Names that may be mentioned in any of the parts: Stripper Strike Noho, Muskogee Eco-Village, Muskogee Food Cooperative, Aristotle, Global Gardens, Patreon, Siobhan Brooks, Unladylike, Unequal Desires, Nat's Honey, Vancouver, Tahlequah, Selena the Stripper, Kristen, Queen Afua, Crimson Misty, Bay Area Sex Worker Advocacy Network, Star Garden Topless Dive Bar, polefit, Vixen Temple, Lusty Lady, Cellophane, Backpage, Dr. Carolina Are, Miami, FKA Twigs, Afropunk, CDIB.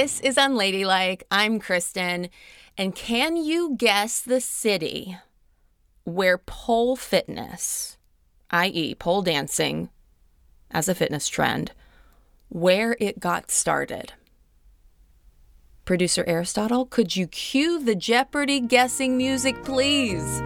This is Unladylike. I'm Kristen. And can you guess the city where pole fitness, i.e. pole dancing as a fitness trend, where it got started? Producer Aristotle, could you cue the Jeopardy guessing music, please?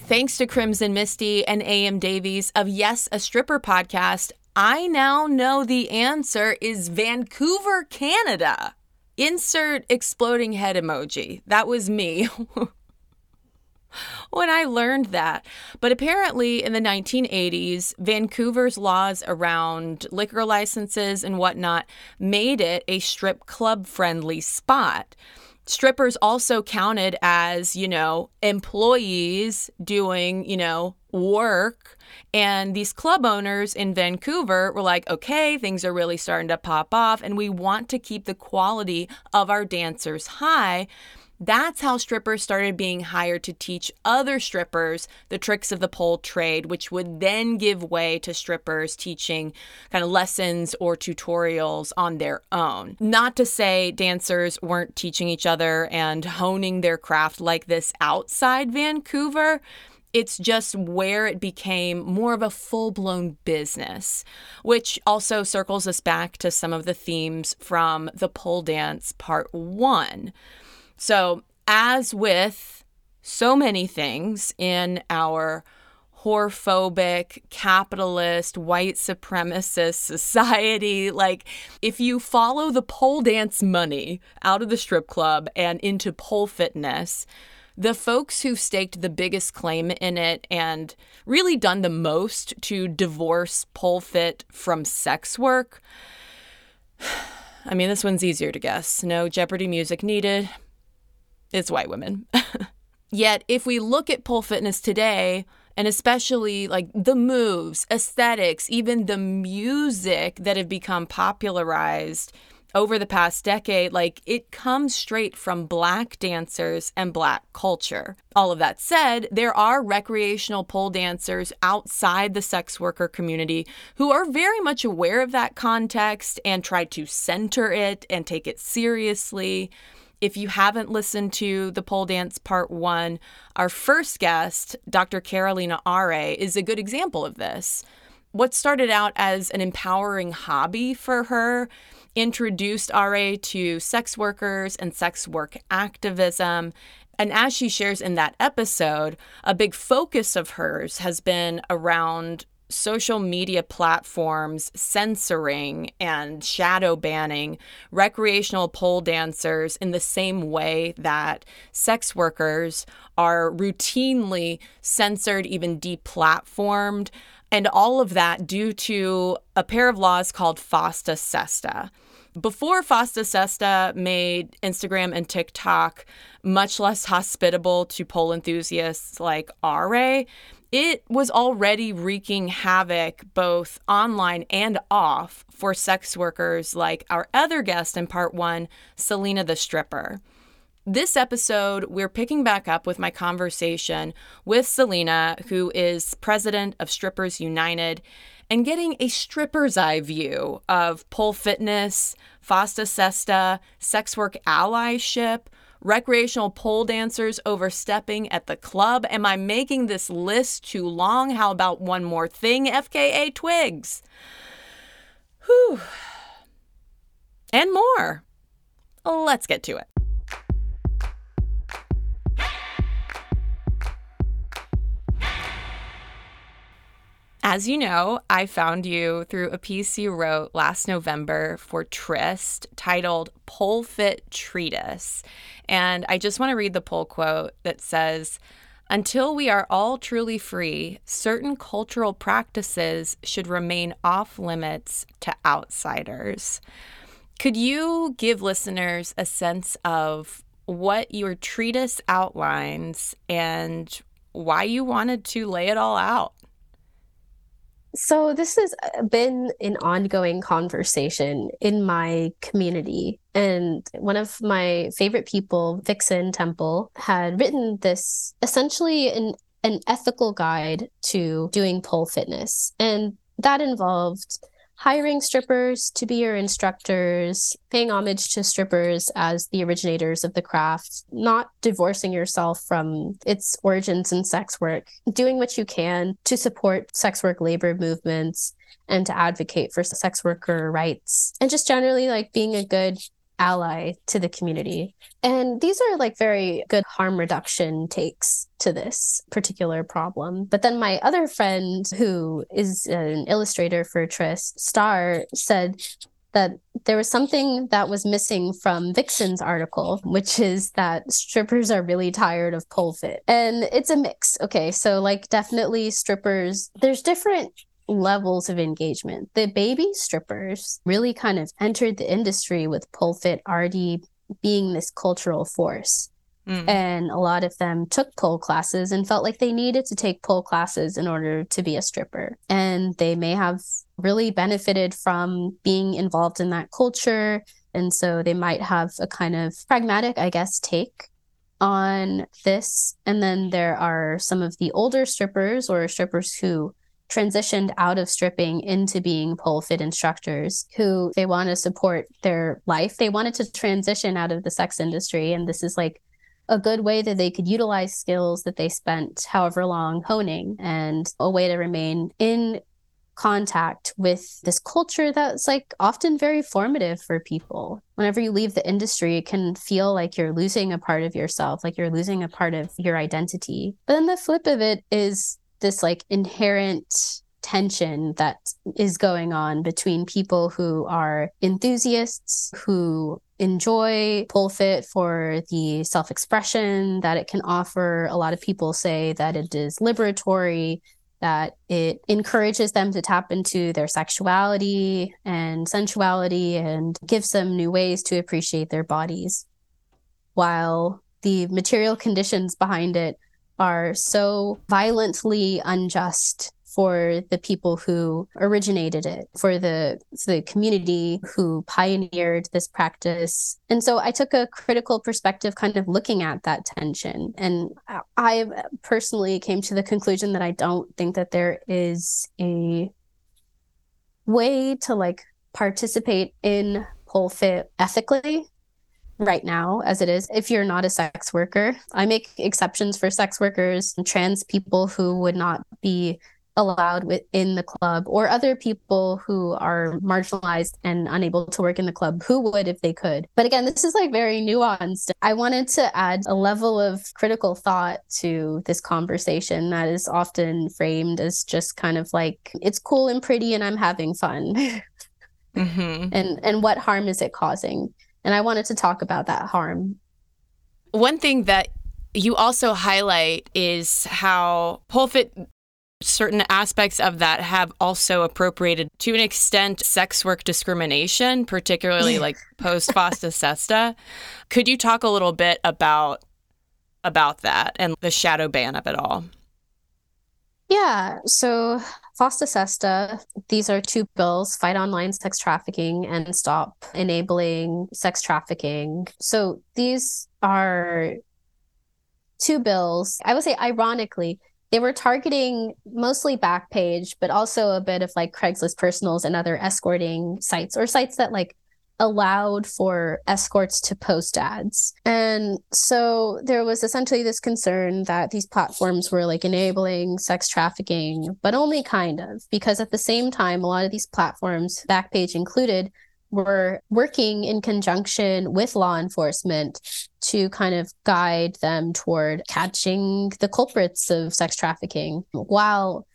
Thanks to Crimson Misty and A.M. Davies of Yes, a Stripper podcast, I now know the answer is Vancouver, Canada. Insert exploding head emoji. That was me when I learned that. But apparently in the 1980s, Vancouver's laws around liquor licenses and whatnot made it a strip club-friendly spot. Strippers also counted as, employees doing, work. And these club owners in Vancouver were like, okay, things are really starting to pop off and we want to keep the quality of our dancers high. That's how strippers started being hired to teach other strippers the tricks of the pole trade, which would then give way to strippers teaching kind of lessons or tutorials on their own. Not to say dancers weren't teaching each other and honing their craft like this outside Vancouver. It's just where it became more of a full-blown business, which also circles us back to some of the themes from the pole dance part one. So, as with so many things in our whorephobic, capitalist, white supremacist society, if you follow the pole dance money out of the strip club and into pole fitness, the folks who staked the biggest claim in it and really done the most to divorce pole fit from sex work, this one's easier to guess. No Jeopardy music needed. It's white women. Yet, if we look at pole fitness today, and especially the moves, aesthetics, even the music that have become popularized over the past decade, it comes straight from Black dancers and Black culture. All of that said, there are recreational pole dancers outside the sex worker community who are very much aware of that context and try to center it and take it seriously. If you haven't listened to the pole dance part one, our first guest, Dr. Carolina Are, is a good example of this. What started out as an empowering hobby for her introduced Are to sex workers and sex work activism. And as she shares in that episode, a big focus of hers has been around social media platforms censoring and shadow banning recreational pole dancers in the same way that sex workers are routinely censored, even deplatformed, and all of that due to a pair of laws called FOSTA-SESTA. Before FOSTA-SESTA made Instagram and TikTok much less hospitable to pole enthusiasts like Are, it was already wreaking havoc both online and off for sex workers like our other guest in part one, Selena the Stripper. This episode, we're picking back up with my conversation with Selena, who is president of Strippers United, and getting a stripper's eye view of pole fitness, FOSTA-SESTA, sex work allyship, recreational pole dancers overstepping at the club. Am I making this list too long? How about one more thing? FKA Twigs. Whew. And more. Let's get to it. As you know, I found you through a piece you wrote last November for Tris titled Pole Fit Treatise. And I just want to read the pole quote that says, "Until we are all truly free, certain cultural practices should remain off limits to outsiders." Could you give listeners a sense of what your treatise outlines and why you wanted to lay it all out? So this has been an ongoing conversation in my community. And one of my favorite people, Vixen Temple, had written this essentially an an ethical guide to doing pole fitness. And that involved hiring strippers to be your instructors, paying homage to strippers as the originators of the craft, not divorcing yourself from its origins in sex work, doing what you can to support sex work labor movements and to advocate for sex worker rights, and just generally like being a good ally to the community. And these are like very good harm reduction takes to this particular problem. But then my other friend, who is an illustrator for Tris, Star, said that there was something that was missing from Vixen's article, which is that strippers are really tired of pole fit. And it's a mix. Okay, so like definitely strippers, there's different levels of engagement. The baby strippers really kind of entered the industry with pole fit already being this cultural force. Mm. And a lot of them took pole classes and felt like they needed to take pole classes in order to be a stripper. And they may have really benefited from being involved in that culture. And so they might have a kind of pragmatic, I guess, take on this. And then there are some of the older strippers, or strippers who transitioned out of stripping into being pole fit instructors, who they want to support their life. They wanted to transition out of the sex industry, and this is like a good way that they could utilize skills that they spent however long honing, and a way to remain in contact with this culture that's like often very formative for people. Whenever you leave the industry, it can feel like you're losing a part of yourself, like you're losing a part of your identity. But then the flip of it is this like inherent tension that is going on between people who are enthusiasts, who enjoy pole fit for the self-expression that it can offer. A lot of people say that it is liberatory, that it encourages them to tap into their sexuality and sensuality and gives them new ways to appreciate their bodies, while the material conditions behind it are so violently unjust for the people who originated it, for the community who pioneered this practice. And so I took a critical perspective kind of looking at that tension. And I personally came to the conclusion that I don't think that there is a way to like participate in pole fit ethically right now as it is if you're not a sex worker. I make exceptions for sex workers and trans people who would not be allowed within the club, or other people who are marginalized and unable to work in the club who would if they could. But again, this is like very nuanced. I wanted to add a level of critical thought to this conversation that is often framed as just kind of like, it's cool and pretty and I'm having fun. Mm-hmm. And what harm is it causing? And I wanted to talk about that harm. One thing that you also highlight is how pole fit, certain aspects of that have also appropriated to an extent sex work discrimination, particularly like post FOSTA-SESTA. Could you talk a little bit about that and the shadow ban of it all? Yeah, so FOSTA-SESTA, these are two bills, Fight Online Sex Trafficking and Stop Enabling Sex Trafficking. So these are two bills. I would say, ironically, they were targeting mostly Backpage, but also a bit of like Craigslist Personals and other escorting sites, or sites that like allowed for escorts to post ads. And so there was essentially this concern that these platforms were like enabling sex trafficking, but only kind of, because at the same time, a lot of these platforms, Backpage included, were working in conjunction with law enforcement to kind of guide them toward catching the culprits of sex trafficking, while,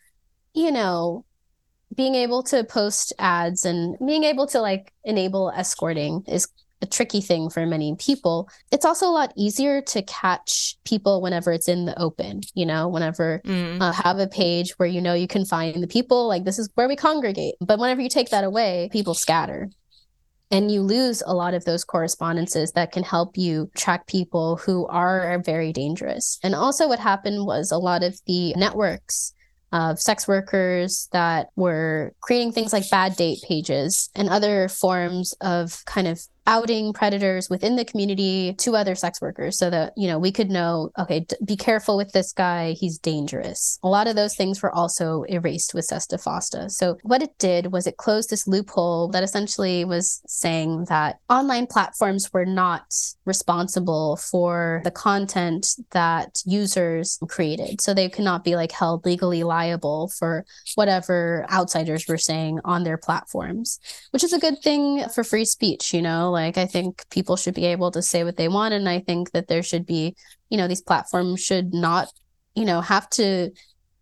you know, being able to post ads and being able to like enable escorting is a tricky thing for many people. It's also a lot easier to catch people whenever it's in the open, you know, whenever have a page where, you know, you can find the people, like this is where we congregate. But whenever you take that away, people scatter. And you lose a lot of those correspondences that can help you track people who are very dangerous. And also what happened was a lot of the networks of sex workers that were creating things like bad date pages and other forms of kind of outing predators within the community to other sex workers so that, you know, we could know, okay, be careful with this guy, he's dangerous. A lot of those things were also erased with SESTA FOSTA. So what it did was it closed this loophole that essentially was saying that online platforms were not responsible for the content that users created. So they could not be like held legally liable for whatever outsiders were saying on their platforms, which is a good thing for free speech, you know, like I think people should be able to say what they want. And I think that there should be, you know, these platforms should not, you know, have to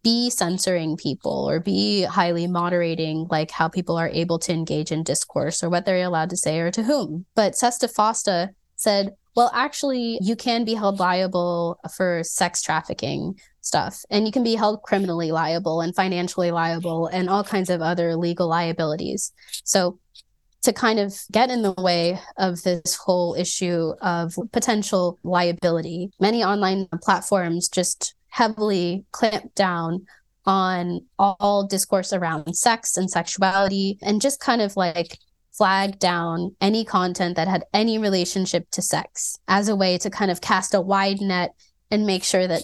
be censoring people or be highly moderating, like how people are able to engage in discourse or what they're allowed to say or to whom. But SESTA FOSTA said, well, actually, you can be held liable for sex trafficking stuff, and you can be held criminally liable and financially liable and all kinds of other legal liabilities. So to kind of get in the way of this whole issue of potential liability, many online platforms just heavily clamped down on all discourse around sex and sexuality and just kind of like flag down any content that had any relationship to sex as a way to kind of cast a wide net and make sure that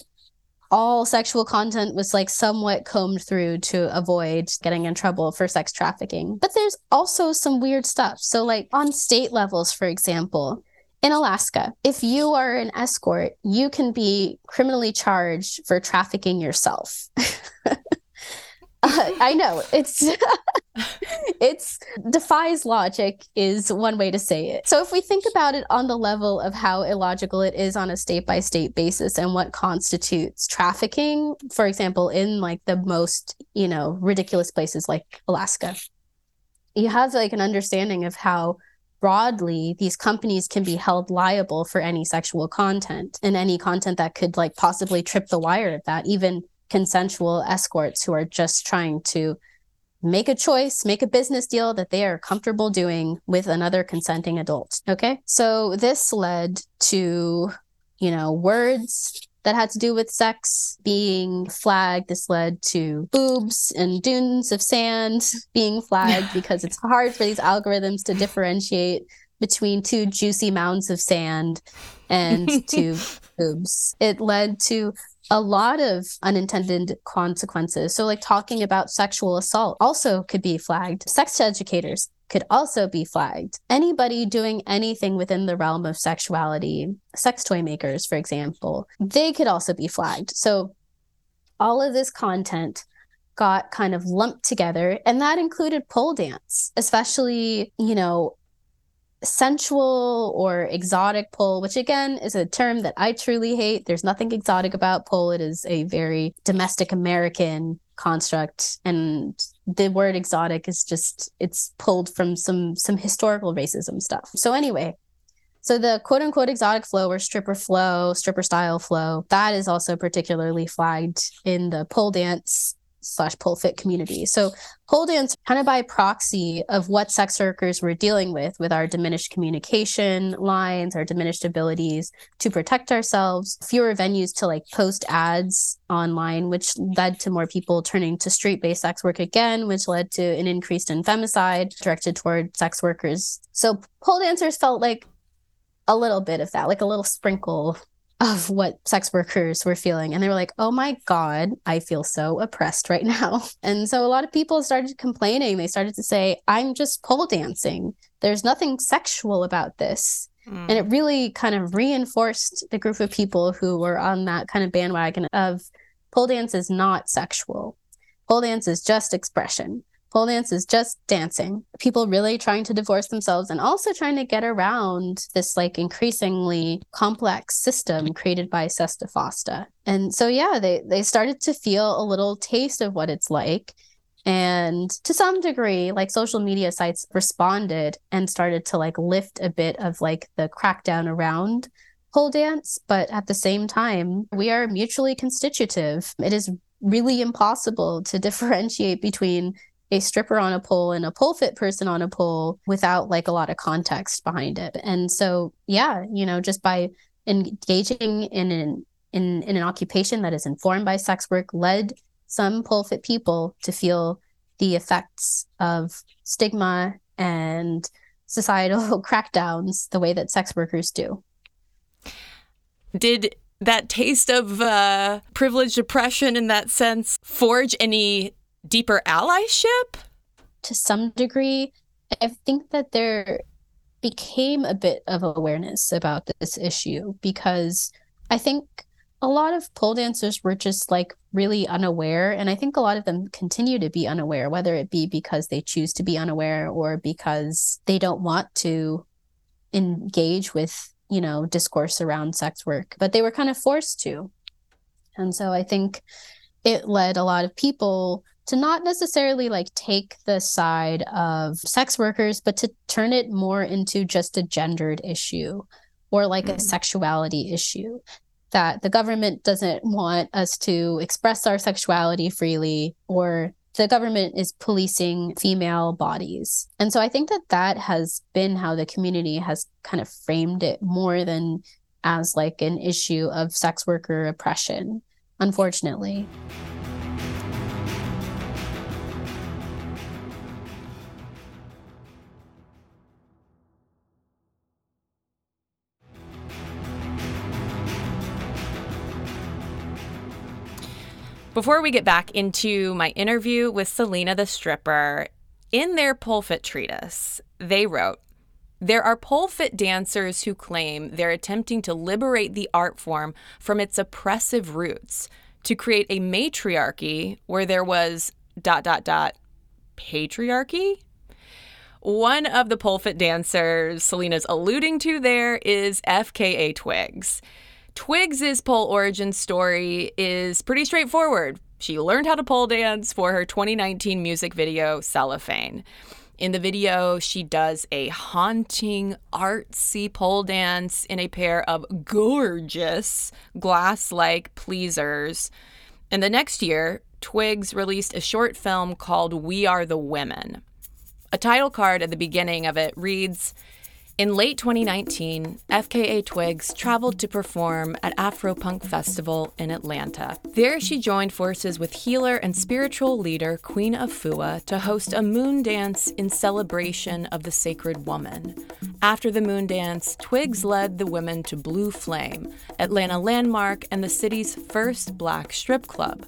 all sexual content was like somewhat combed through to avoid getting in trouble for sex trafficking. But there's also some weird stuff. So like on state levels, for example, in Alaska, if you are an escort, you can be criminally charged for trafficking yourself. I know, it's defies logic is one way to say it. So if we think about it on the level of how illogical it is on a state-by-state basis and what constitutes trafficking, for example, in like the most, you know, ridiculous places like Alaska, you have like an understanding of how broadly these companies can be held liable for any sexual content and any content that could like possibly trip the wire of that, even consensual escorts who are just trying to make a choice, make a business deal that they are comfortable doing with another consenting adult. Okay. So this led to, you know, words that had to do with sex being flagged. This led to boobs and dunes of sand being flagged because it's hard for these algorithms to differentiate between two juicy mounds of sand and two boobs. It led to a lot of unintended consequences. So like talking about sexual assault also could be flagged. Sex educators could also be flagged. Anybody doing anything within the realm of sexuality, sex toy makers, for example, they could also be flagged. So all of this content got kind of lumped together, and that included pole dance, especially, you know, sensual or exotic pole, which again is a term that I truly hate. There's nothing exotic about pole. It is a very domestic American construct, and the word exotic is just, it's pulled from some historical racism stuff. So anyway, so the quote unquote exotic flow or stripper flow, stripper style flow, that is also particularly flagged in the pole dance / pole fit community. So pole dance kind of by proxy of what sex workers were dealing with our diminished communication lines, our diminished abilities to protect ourselves, fewer venues to like post ads online, which led to more people turning to street-based sex work again, which led to an increase in femicide directed toward sex workers. So pole dancers felt like a little bit of that, like a little sprinkle of what sex workers were feeling. And they were like, oh my God, I feel so oppressed right now. And so a lot of people started complaining. They started to say, I'm just pole dancing. There's nothing sexual about this. And it really kind of reinforced the group of people who were on that kind of bandwagon of pole dance is not sexual. Pole dance is just expression. Pole dance is just dancing. People really trying to divorce themselves and also trying to get around this like increasingly complex system created by SESTA FOSTA. And so, yeah, they started to feel a little taste of what it's like. And to some degree, like social media sites responded and started to like lift a bit of like the crackdown around pole dance. But at the same time, we are mutually constitutive. It is really impossible to differentiate between a stripper on a pole and a pole fit person on a pole without like a lot of context behind it. And so, yeah, you know, just by engaging in an occupation that is informed by sex work led some pole fit people to feel the effects of stigma and societal crackdowns the way that sex workers do. Did that taste of privileged oppression in that sense forge any deeper allyship? To some degree, I think that there became a bit of awareness about this issue, because I think a lot of pole dancers were just like really unaware. And I think a lot of them continue to be unaware, whether it be because they choose to be unaware or because they don't want to engage with, you know, discourse around sex work, but they were kind of forced to. And so I think it led a lot of people to not necessarily like take the side of sex workers, but to turn it more into just a gendered issue or like a sexuality issue, that the government doesn't want us to express our sexuality freely, or the government is policing female bodies. And so I think that that has been how the community has kind of framed it, more than as like an issue of sex worker oppression, unfortunately. Before we get back into my interview with Selena the Stripper, in their pole fit treatise, they wrote, "There are pole fit dancers who claim they're attempting to liberate the art form from its oppressive roots, to create a matriarchy where there was ... patriarchy." One of the pole fit dancers Selena's alluding to there is FKA Twigs. Twigs' pole origin story is pretty straightforward. She learned how to pole dance for her 2019 music video, Cellophane. In the video, she does a haunting, artsy pole dance in a pair of gorgeous glass-like pleasers. And the next year, Twigs released a short film called We Are the Women. A title card at the beginning of it reads, "In late 2019, FKA Twigs traveled to perform at Afropunk Festival in Atlanta. There she joined forces with healer and spiritual leader Queen Afua to host a moon dance in celebration of the sacred woman. After the moon dance, Twigs led the women to Blue Flame, Atlanta landmark and the city's first black strip club.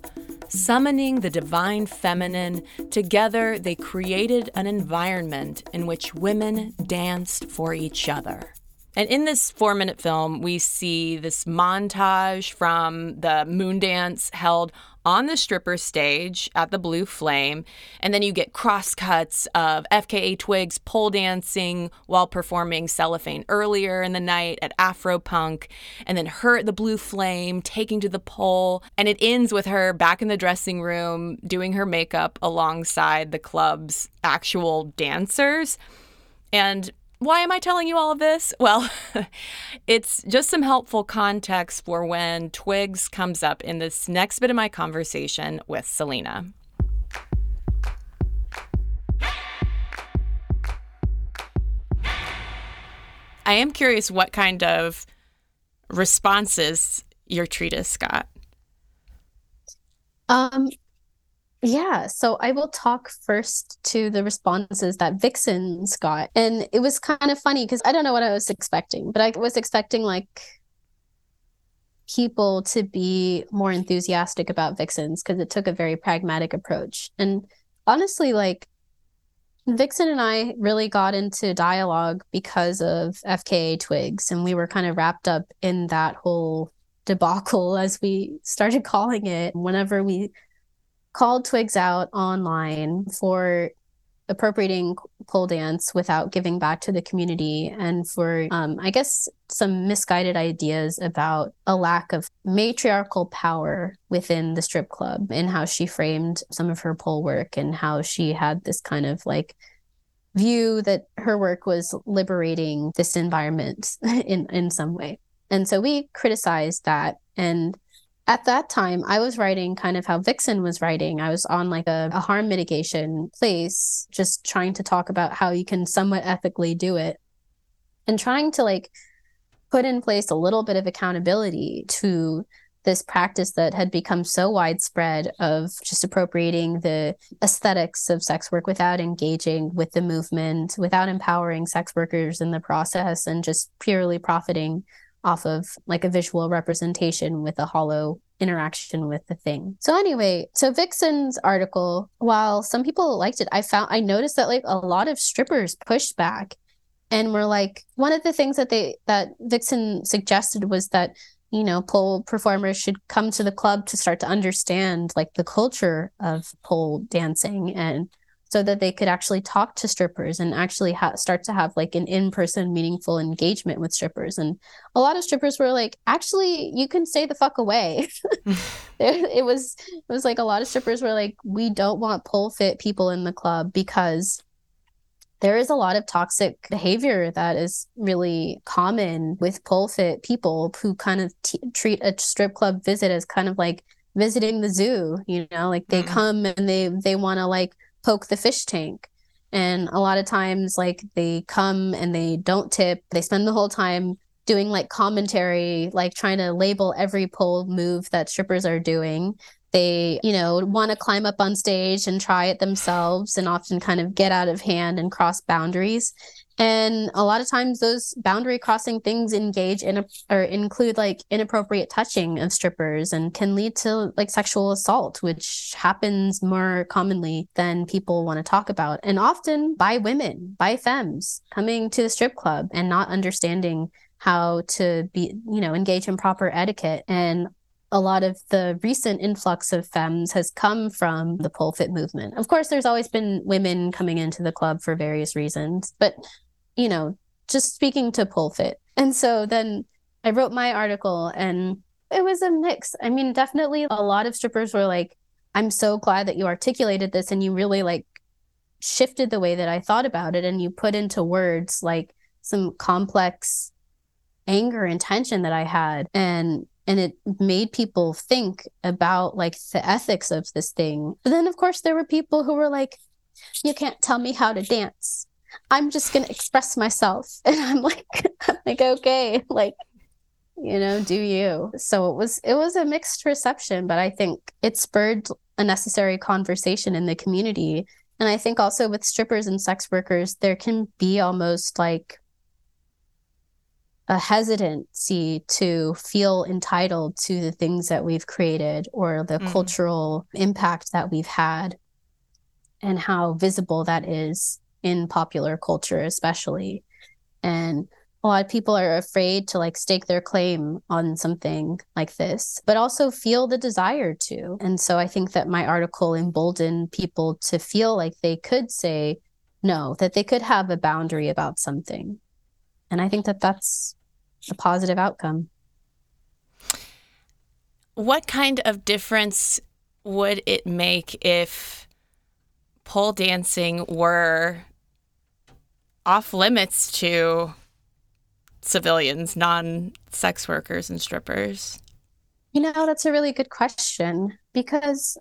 Summoning the divine feminine, together they created an environment in which women danced for each other." And in this 4-minute film, we see this montage from the moon dance held on the stripper stage at the Blue Flame. And then you get cross cuts of FKA Twigs pole dancing while performing Cellophane earlier in the night at Afropunk, and then her at the Blue Flame taking to the pole. And it ends with her back in the dressing room doing her makeup alongside the club's actual dancers. And why am I telling you all of this? Well, it's just some helpful context for when Twigs comes up in this next bit of my conversation with Selena. I am curious what kind of responses your treatise got. Yeah, so I will talk first to the responses that Vixens got. And it was kind of funny because I don't know what I was expecting, but I was expecting like people to be more enthusiastic about Vixens because it took a very pragmatic approach. And honestly, like Vixen and I really got into dialogue because of FKA Twigs, and we were kind of wrapped up in that whole debacle, as we started calling it, whenever we called Twigs out online for appropriating pole dance without giving back to the community, and for, I guess, some misguided ideas about a lack of matriarchal power within the strip club, and how she framed some of her pole work, and how she had this kind of like view that her work was liberating this environment in some way. And so we criticized that. And at that time, I was writing kind of how Vixen was writing. I was on like a harm mitigation place, just trying to talk about how you can somewhat ethically do it, and trying to like put in place a little bit of accountability to this practice that had become so widespread of just appropriating the aesthetics of sex work without engaging with the movement, without empowering sex workers in the process, and just purely profiting off of like a visual representation with a hollow interaction with the thing. So anyway, so Vixen's article, while some people liked it, I noticed that like a lot of strippers pushed back and were like, one of the things that Vixen suggested was that, you know, pole performers should come to the club to start to understand like the culture of pole dancing, and so that they could actually talk to strippers and actually start to have like an in-person meaningful engagement with strippers. And a lot of strippers were like, actually, you can stay the fuck away. It was like a lot of strippers were like, we don't want pole fit people in the club because there is a lot of toxic behavior that is really common with pole fit people who kind of treat a strip club visit as kind of like visiting the zoo, you know, like they come and they want to like poke the fish tank, and a lot of times like they come and they don't tip, they spend the whole time doing like commentary, like trying to label every pole move that strippers are doing. They, you know, want to climb up on stage and try it themselves, and often kind of get out of hand and cross boundaries. And a lot of times those boundary crossing things include like inappropriate touching of strippers and can lead to like sexual assault, which happens more commonly than people want to talk about. And often by women, by femmes coming to the strip club and not understanding how to be, you know, engage in proper etiquette. And a lot of the recent influx of femmes has come from the pole fit movement. Of course, there's always been women coming into the club for various reasons, but, you know, just speaking to pole fit. And so then I wrote my article, and it was a mix. I mean, definitely a lot of strippers were like, I'm so glad that you articulated this and you really like shifted the way that I thought about it, and you put into words like some complex anger and tension that I had. And it made people think about like the ethics of this thing. But then, of course, there were people who were like, you can't tell me how to dance. I'm just going to express myself. And I'm like, okay, like, you know, do you. So it was a mixed reception, but I think it spurred a necessary conversation in the community. And I think also with strippers and sex workers, there can be almost like a hesitancy to feel entitled to the things that we've created or the cultural impact that we've had, and how visible that is in popular culture especially. And a lot of people are afraid to like stake their claim on something like this, but also feel the desire to. And so I think that my article emboldened people to feel like they could say no, that they could have a boundary about something. And I think that that's a positive outcome. What kind of difference would it make if pole dancing were off limits to civilians, non-sex workers and strippers? You know, that's a really good question, because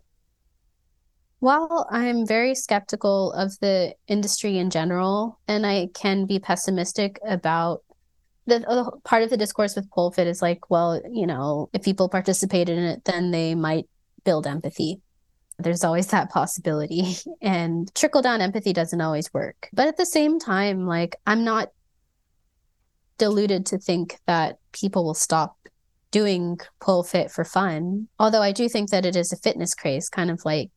while I'm very skeptical of the industry in general, and I can be pessimistic about the part of the discourse with pole fit is like, well, you know, if people participated in it, then they might build empathy. There's always that possibility, and trickle down empathy doesn't always work. But at the same time, like, I'm not deluded to think that people will stop doing pole fit for fun. Although I do think that it is a fitness craze, kind of like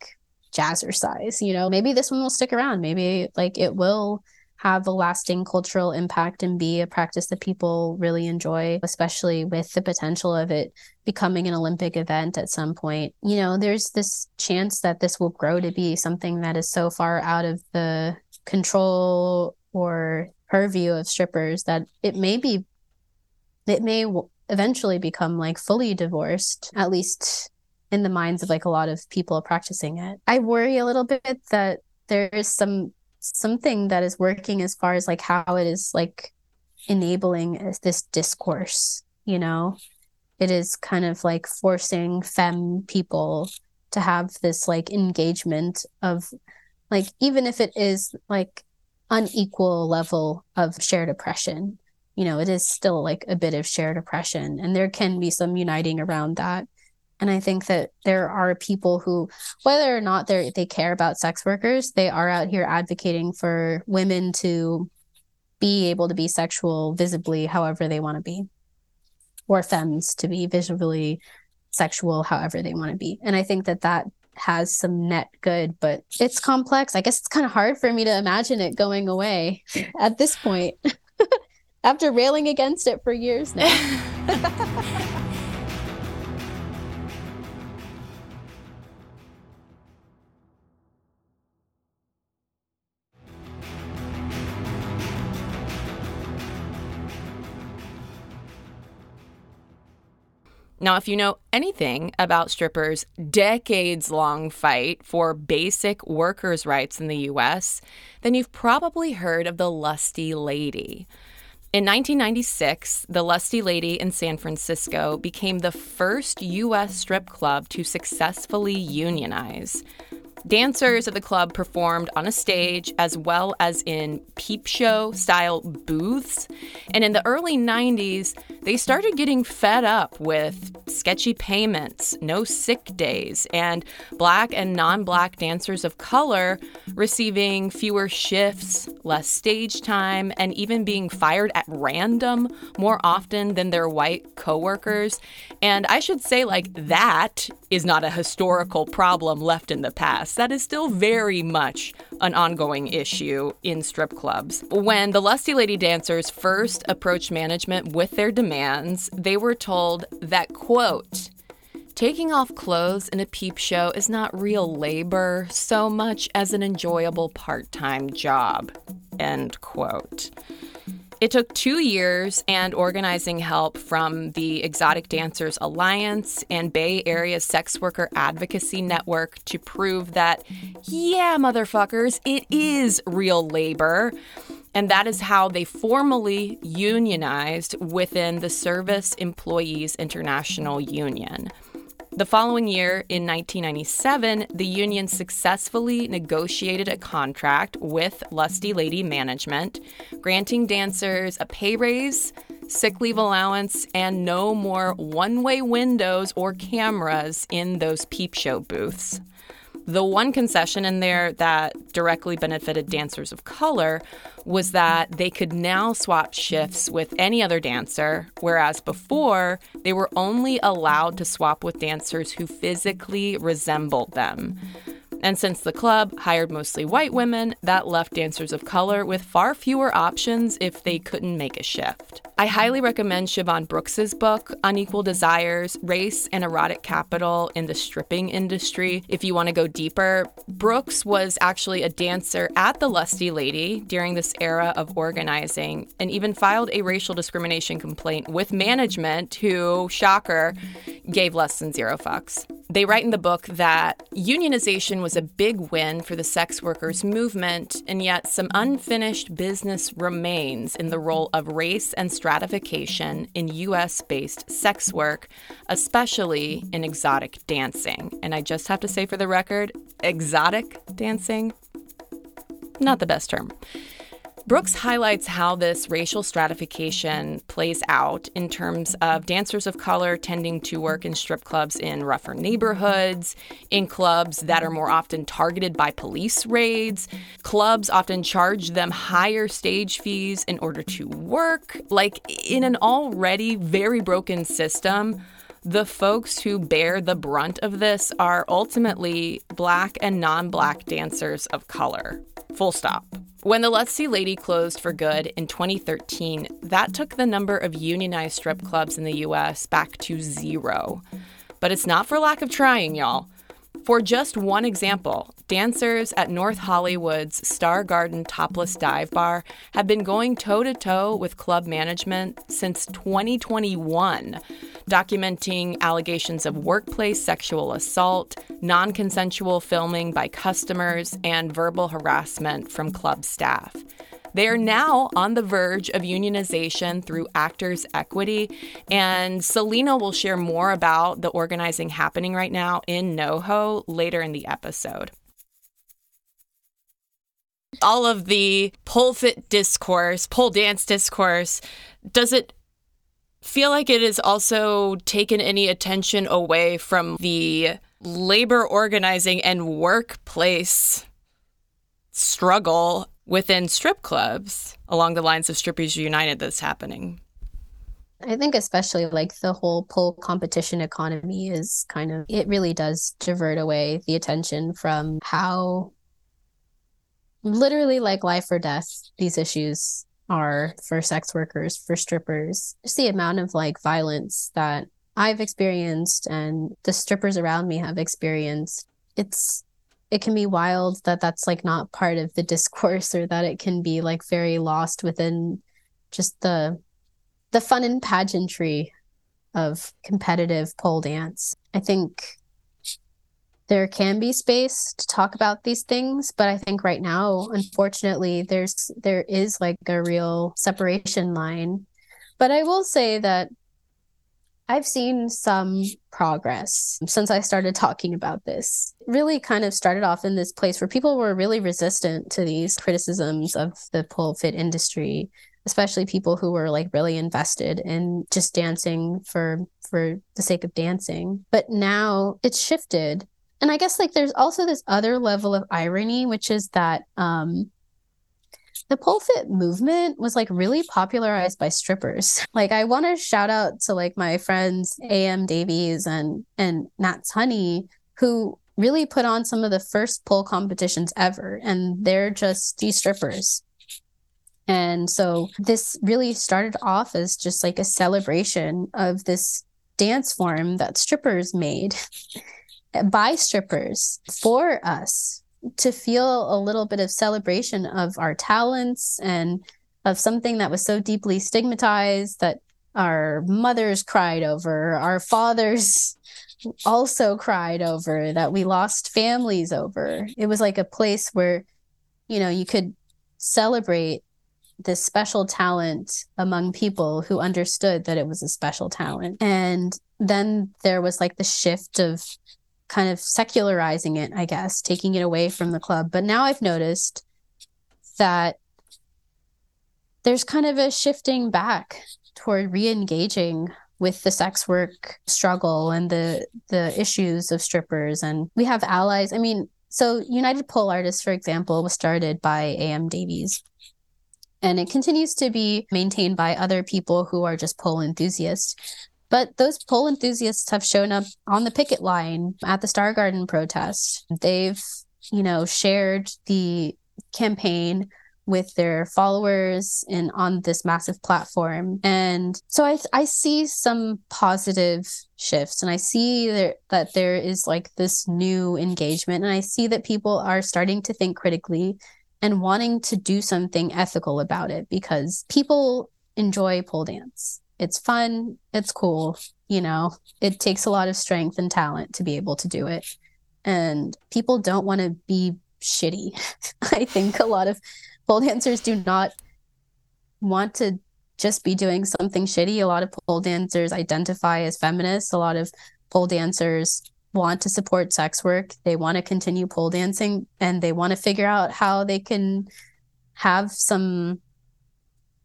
jazzercise, you know, maybe this one will stick around. Maybe like it will have a lasting cultural impact and be a practice that people really enjoy, especially with the potential of it becoming an Olympic event at some point. You know, there's this chance that this will grow to be something that is so far out of the control or purview of strippers that it may eventually become like fully divorced, at least in the minds of like a lot of people practicing it. I worry a little bit that there is something that is working as far as like how it is like enabling this discourse, you know? It is kind of like forcing femme people to have this like engagement of like, even if it is like unequal level of shared oppression, you know, it is still like a bit of shared oppression, and there can be some uniting around that. And I think that there are people who, whether or not they care about sex workers, they are out here advocating for women to be able to be sexual visibly however they want to be, or femmes to be visually sexual however they want to be. And I think that that has some net good, but it's complex. I guess it's kind of hard for me to imagine it going away at this point after railing against it for years now. Now, if you know anything about strippers' decades-long fight for basic workers' rights in the U.S., then you've probably heard of the Lusty Lady. In 1996, the Lusty Lady in San Francisco became the first U.S. strip club to successfully unionize. Dancers of the club performed on a stage as well as in peep show-style booths. And in the early 90s, they started getting fed up with sketchy payments, no sick days, and Black and non-Black dancers of color receiving fewer shifts, less stage time, and even being fired at random more often than their white coworkers. And I should say, that is not a historical problem left in the past. That is still very much an ongoing issue in strip clubs. When the Lusty Lady dancers first approached management with their demands, they were told that, quote, "Taking off clothes in a peep show is not real labor so much as an enjoyable part-time job," end quote. It took 2 years and organizing help from the Exotic Dancers Alliance and Bay Area Sex Worker Advocacy Network to prove that, yeah, motherfuckers, it is real labor. And that is how they formally unionized within the Service Employees International Union. The following year, in 1997, the union successfully negotiated a contract with Lusty Lady management, granting dancers a pay raise, sick leave allowance, and no more one-way windows or cameras in those peep show booths. The one concession in there that directly benefited dancers of color was that they could now swap shifts with any other dancer, whereas before, they were only allowed to swap with dancers who physically resembled them. And since the club hired mostly white women, that left dancers of color with far fewer options if they couldn't make a shift. I highly recommend Siobhan Brooks's book, Unequal Desires, Race and Erotic Capital in the Stripping Industry, if you want to go deeper. Brooks was actually a dancer at the Lusty Lady during this era of organizing and even filed a racial discrimination complaint with management who, shocker, gave less than zero fucks. They write in the book that unionization was a big win for the sex workers movement, and yet some unfinished business remains in the role of race and stratification in U.S.-based sex work, especially in exotic dancing. And I just have to say for the record, exotic dancing, not the best term. Brooks highlights how this racial stratification plays out in terms of dancers of color tending to work in strip clubs in rougher neighborhoods, in clubs that are more often targeted by police raids. Clubs often charge them higher stage fees in order to work. In an already very broken system, the folks who bear the brunt of this are ultimately Black and non-Black dancers of color. Full stop. When the Lusty Lady closed for good in 2013, that took the number of unionized strip clubs in the U.S. back to zero. But it's not for lack of trying, y'all. For just one example, dancers at North Hollywood's Star Garden Topless Dive Bar have been going toe-to-toe with club management since 2021, documenting allegations of workplace sexual assault, non-consensual filming by customers, and verbal harassment from club staff. They are now on the verge of unionization through Actors' Equity, and Selena will share more about the organizing happening right now in NoHo later in the episode. All of the pole dance discourse, does it feel like it has also taken any attention away from the labor organizing and workplace struggle within strip clubs along the lines of Strippers United that's happening. I think especially like the whole pole competition economy is kind of, it really does divert away the attention from how literally like life or death these issues are for sex workers, for strippers. Just the amount of like violence that I've experienced and the strippers around me have experienced. It can be wild that that's like not part of the discourse, or that it can be like very lost within just the fun and pageantry of competitive pole dance. I think there can be space to talk about these things, but I think right now, unfortunately, there is like a real separation line. But I will say that I've seen some progress since I started talking about this. It really kind of started off in this place where people were really resistant to these criticisms of the pole fit industry, especially people who were like really invested in just dancing for the sake of dancing. But now it's shifted. And I guess like there's also this other level of irony, which is that the pole fit movement was like really popularized by strippers. Like I want to shout out to like my friends A.M. Davies and Nat's Honey, who really put on some of the first pole competitions ever. And they're just these strippers. And so this really started off as just like a celebration of this dance form that strippers made by strippers for us to feel a little bit of celebration of our talents and of something that was so deeply stigmatized that our mothers cried over, our fathers also cried over, that we lost families over. It was like a place where, you know, you could celebrate this special talent among people who understood that it was a special talent. And then there was like the shift of kind of secularizing it, I guess, taking it away from the club. But now I've noticed that there's kind of a shifting back toward re-engaging with the sex work struggle and the issues of strippers. And we have allies. I mean, so United Pole Artists, for example, was started by A.M. Davies. And it continues to be maintained by other people who are just pole enthusiasts. But those pole enthusiasts have shown up on the picket line at the Star Garden protest. They've, you know, shared the campaign with their followers and on this massive platform. And so I see some positive shifts, and I see that there is like this new engagement, and I see that people are starting to think critically and wanting to do something ethical about it, because people enjoy pole dance. It's fun, it's cool, you know, it takes a lot of strength and talent to be able to do it. And people don't want to be shitty. I think a lot of pole dancers do not want to just be doing something shitty. A lot of pole dancers identify as feminists. A lot of pole dancers want to support sex work. They want to continue pole dancing, and they want to figure out how they can have some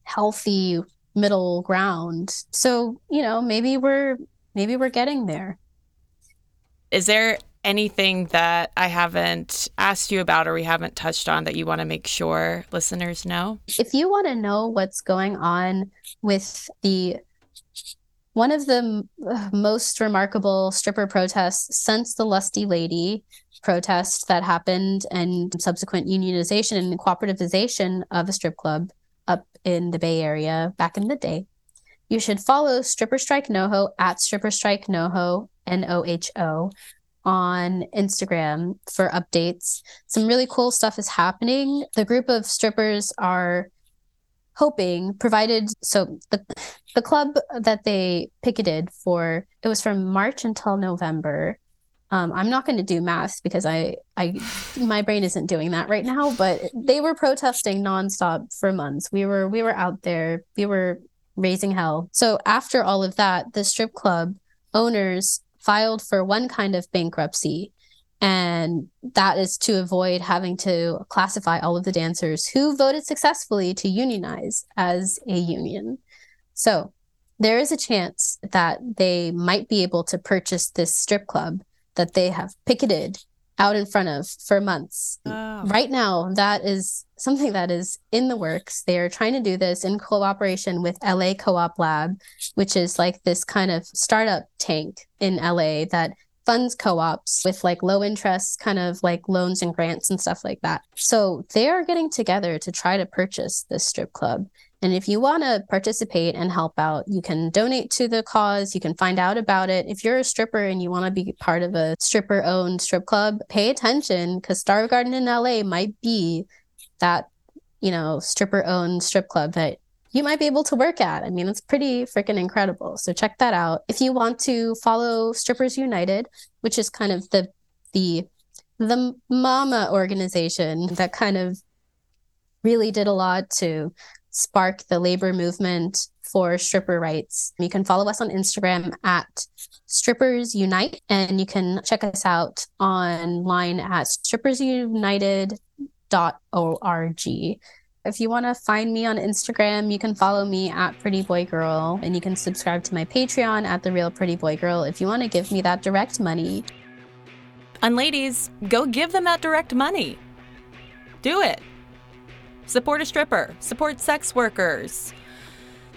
healthy middle ground. So, you know, maybe we're getting there. Is there anything that I haven't asked you about or we haven't touched on that you want to make sure listeners know? If you want to know what's going on with one of the most remarkable stripper protests since the Lusty Lady protest that happened and subsequent unionization and cooperativization of a strip club up in the Bay Area back in the day, you should follow Stripper Strike Noho at Stripper Strike Noho, N-O-H-O, on Instagram for updates. Some really cool stuff is happening. The group of strippers are hoping, provided, so the club that they picketed for, it was from March until November. I'm not going to do math because my brain isn't doing that right now, but they were protesting nonstop for months. We were out there, we were raising hell. So after all of that, the strip club owners filed for one kind of bankruptcy. And that is to avoid having to classify all of the dancers who voted successfully to unionize as a union. So there is a chance that they might be able to purchase this strip club that they have picketed out in front of for months. Oh. Right now, that is something that is in the works. They are trying to do this in cooperation with LA Co-op Lab, which is like this kind of startup tank in LA that funds co-ops with like low interest kind of like loans and grants and stuff like that. So they are getting together to try to purchase this strip club. And if you want to participate and help out, you can donate to the cause. You can find out about it. If you're a stripper and you want to be part of a stripper-owned strip club, pay attention, because Star Garden in LA might be that, you know, stripper-owned strip club that you might be able to work at. I mean, it's pretty freaking incredible. So check that out. If you want to follow Strippers United, which is kind of the mama organization that kind of really did a lot to spark the labor movement for stripper rights. You can follow us on Instagram at Strippers Unite, and you can check us out online at strippersunited.org. If you want to find me on Instagram, you can follow me at Pretty Boy Girl, and you can subscribe to my Patreon at The Real Pretty Boy Girl if you want to give me that direct money. And ladies, go give them that direct money. Do it. Support a stripper. Support sex workers.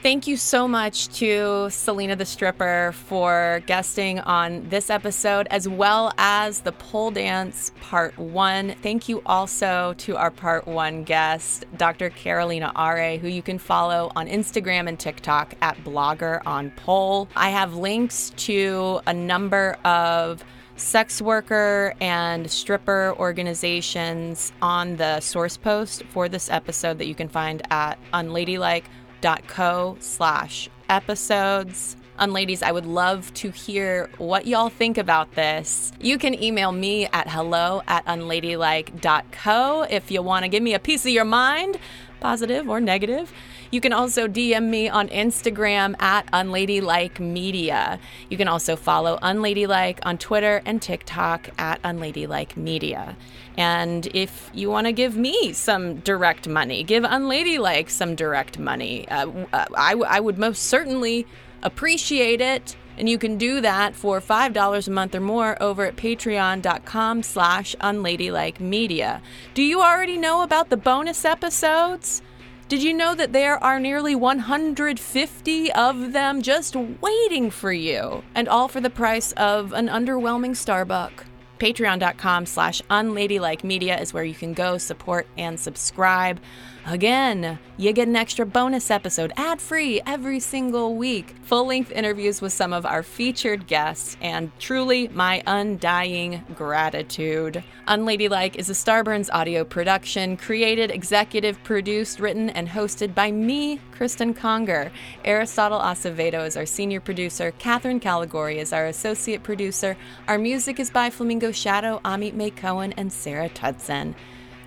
Thank you so much to Selena the Stripper for guesting on this episode, as well as the pole dance part one. Thank you also to our part one guest, Dr. Carolina Are, who you can follow on Instagram and TikTok at Blogger on Pole. I have links to a number of sex worker and stripper organizations on the source post for this episode that you can find at unladylike.co/episodes. Unladies, I would love to hear what y'all think about this. You can email me at hello@unladylike.co if you want to give me a piece of your mind, positive or negative. You can also DM me on Instagram at Unladylike Media. You can also follow Unladylike on Twitter and TikTok at Unladylike Media. And if you want to give me some direct money, give Unladylike some direct money. I would most certainly appreciate it. And you can do that for $5 a month or more over at patreon.com/unladylikemedia. Do you already know about the bonus episodes? Did you know that there are nearly 150 of them just waiting for you? And all for the price of an underwhelming Starbucks. Patreon.com/unladylikemedia is where you can go, support, and subscribe. Again, you get an extra bonus episode, ad-free, every single week. Full-length interviews with some of our featured guests, and truly my undying gratitude. Unladylike is a Starburns audio production, created, executive produced, written, and hosted by me, Kristen Conger. Aristotle Acevedo is our senior producer. Catherine Caligori is our associate producer. Our music is by Flamingo Shadow, Amit May Cohen, and Sarah Tudson.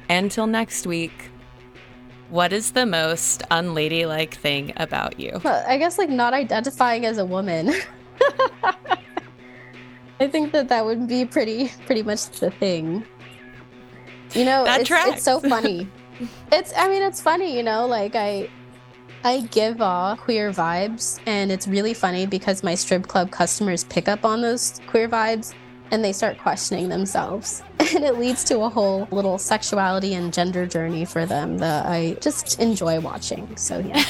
Until next week. What is the most unladylike thing about you? Well, I guess, like, not identifying as a woman. I think that would be pretty much the thing. You know, it's so funny. It's funny, you know, like, I give off queer vibes, and it's really funny because my strip club customers pick up on those queer vibes and they start questioning themselves. And it leads to a whole little sexuality and gender journey for them that I just enjoy watching. So, yeah.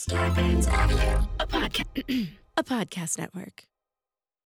Starburns Audio, a podcast network.